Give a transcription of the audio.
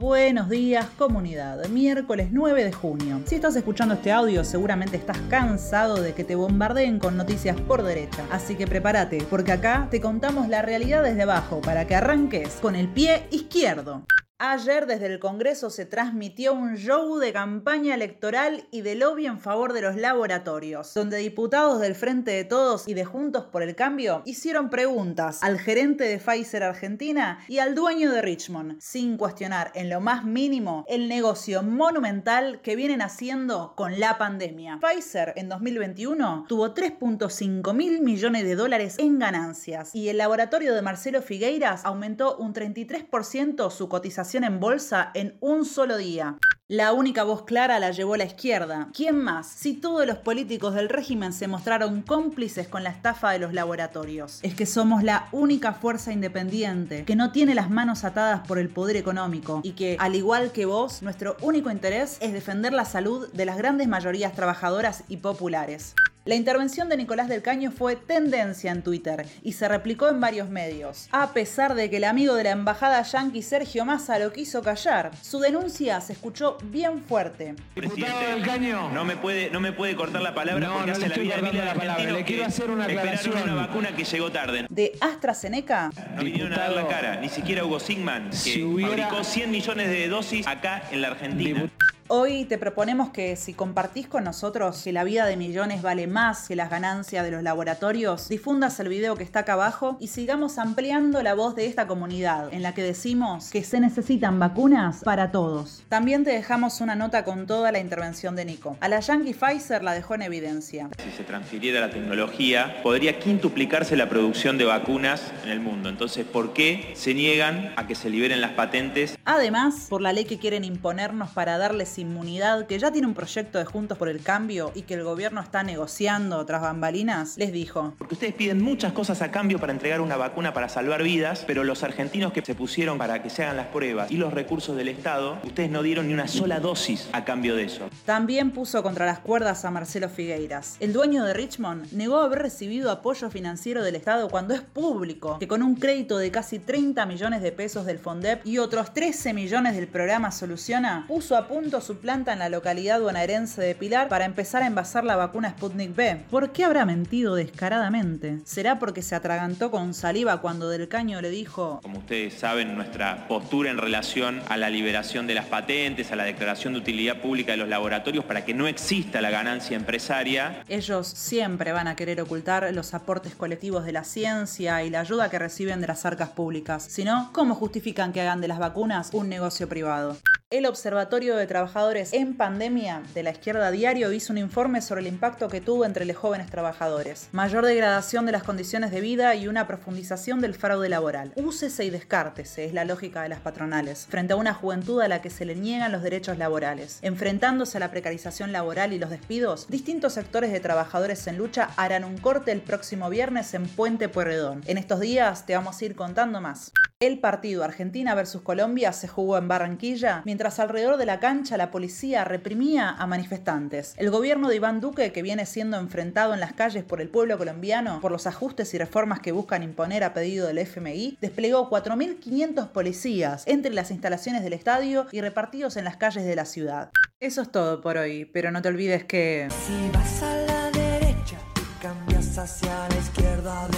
Buenos días, comunidad. Miércoles 9 de junio. Si estás escuchando este audio, seguramente estás cansado de que te bombardeen con noticias por derecha. Así que prepárate, porque acá te contamos la realidad desde abajo para que arranques con el pie izquierdo. Ayer desde el Congreso se transmitió un show de campaña electoral y de lobby en favor de los laboratorios, donde diputados del Frente de Todos y de Juntos por el Cambio hicieron preguntas al gerente de Pfizer Argentina y al dueño de Richmond, sin cuestionar en lo más mínimo el negocio monumental que vienen haciendo con la pandemia. Pfizer en 2021 tuvo 3.5 mil millones de dólares en ganancias y el laboratorio de Marcelo Figueiras aumentó un 33% su cotización en bolsa en un solo día. La única voz clara la llevó la izquierda. ¿Quién más? Si todos los políticos del régimen se mostraron cómplices con la estafa de los laboratorios. Es que somos la única fuerza independiente que no tiene las manos atadas por el poder económico y que, al igual que vos, nuestro único interés es defender la salud de las grandes mayorías trabajadoras y populares. La intervención de Nicolás del Caño fue tendencia en Twitter y se replicó en varios medios, a pesar de que el amigo de la embajada yanqui Sergio Massa lo quiso callar. Su denuncia se escuchó bien fuerte. Presidente del Caño, no me puede cortar la palabra porque hace la vida de miles de argentinos. Le quiero hacer una aclaración. Esperaron una vacuna que llegó tarde. De AstraZeneca no vinieron a dar la cara, ni siquiera Hugo Sigman, que fabricó 100 millones de dosis acá en la Argentina. Hoy te proponemos que si compartís con nosotros que la vida de millones vale más que las ganancias de los laboratorios, difundas el video que está acá abajo y sigamos ampliando la voz de esta comunidad en la que decimos que se necesitan vacunas para todos. También te dejamos una nota con toda la intervención de Nico. A la yanqui Pfizer la dejó en evidencia. Si se transfiriera la tecnología, podría quintuplicarse la producción de vacunas en el mundo. Entonces, ¿por qué se niegan a que se liberen las patentes? Además, por la ley que quieren imponernos para darles inmunidad, que ya tiene un proyecto de Juntos por el Cambio y que el gobierno está negociando tras bambalinas, les dijo: porque ustedes piden muchas cosas a cambio para entregar una vacuna para salvar vidas, pero los argentinos que se pusieron para que se hagan las pruebas y los recursos del Estado, ustedes no dieron ni una sola dosis a cambio de eso. También puso contra las cuerdas a Marcelo Figueiras. El dueño de Richmond negó haber recibido apoyo financiero del Estado cuando es público que con un crédito de casi 30 millones de pesos del Fondep y otros 13 millones del programa Soluciona, puso a punto su planta en la localidad bonaerense de Pilar para empezar a envasar la vacuna Sputnik V. ¿Por qué habrá mentido descaradamente? ¿Será porque se atragantó con saliva cuando Del Caño le dijo: como ustedes saben, nuestra postura en relación a la liberación de las patentes, a la declaración de utilidad pública de los laboratorios para que no exista la ganancia empresaria? Ellos siempre van a querer ocultar los aportes colectivos de la ciencia y la ayuda que reciben de las arcas públicas. Si no, ¿cómo justifican que hagan de las vacunas un negocio privado? El Observatorio de Trabajadores en Pandemia de la Izquierda Diario hizo un informe sobre el impacto que tuvo entre los jóvenes trabajadores. Mayor degradación de las condiciones de vida y una profundización del fraude laboral. Úsese y descártese, es la lógica de las patronales, frente a una juventud a la que se le niegan los derechos laborales. Enfrentándose a la precarización laboral y los despidos, distintos sectores de trabajadores en lucha harán un corte el próximo viernes en Puente Pueyrredón. En estos días te vamos a ir contando más. El partido Argentina versus Colombia se jugó en Barranquilla, mientras alrededor de la cancha la policía reprimía a manifestantes. El gobierno de Iván Duque, que viene siendo enfrentado en las calles por el pueblo colombiano por los ajustes y reformas que buscan imponer a pedido del FMI, desplegó 4.500 policías entre las instalaciones del estadio y repartidos en las calles de la ciudad. Eso es todo por hoy, pero no te olvides que... si vas a la derecha, cambias hacia la izquierda.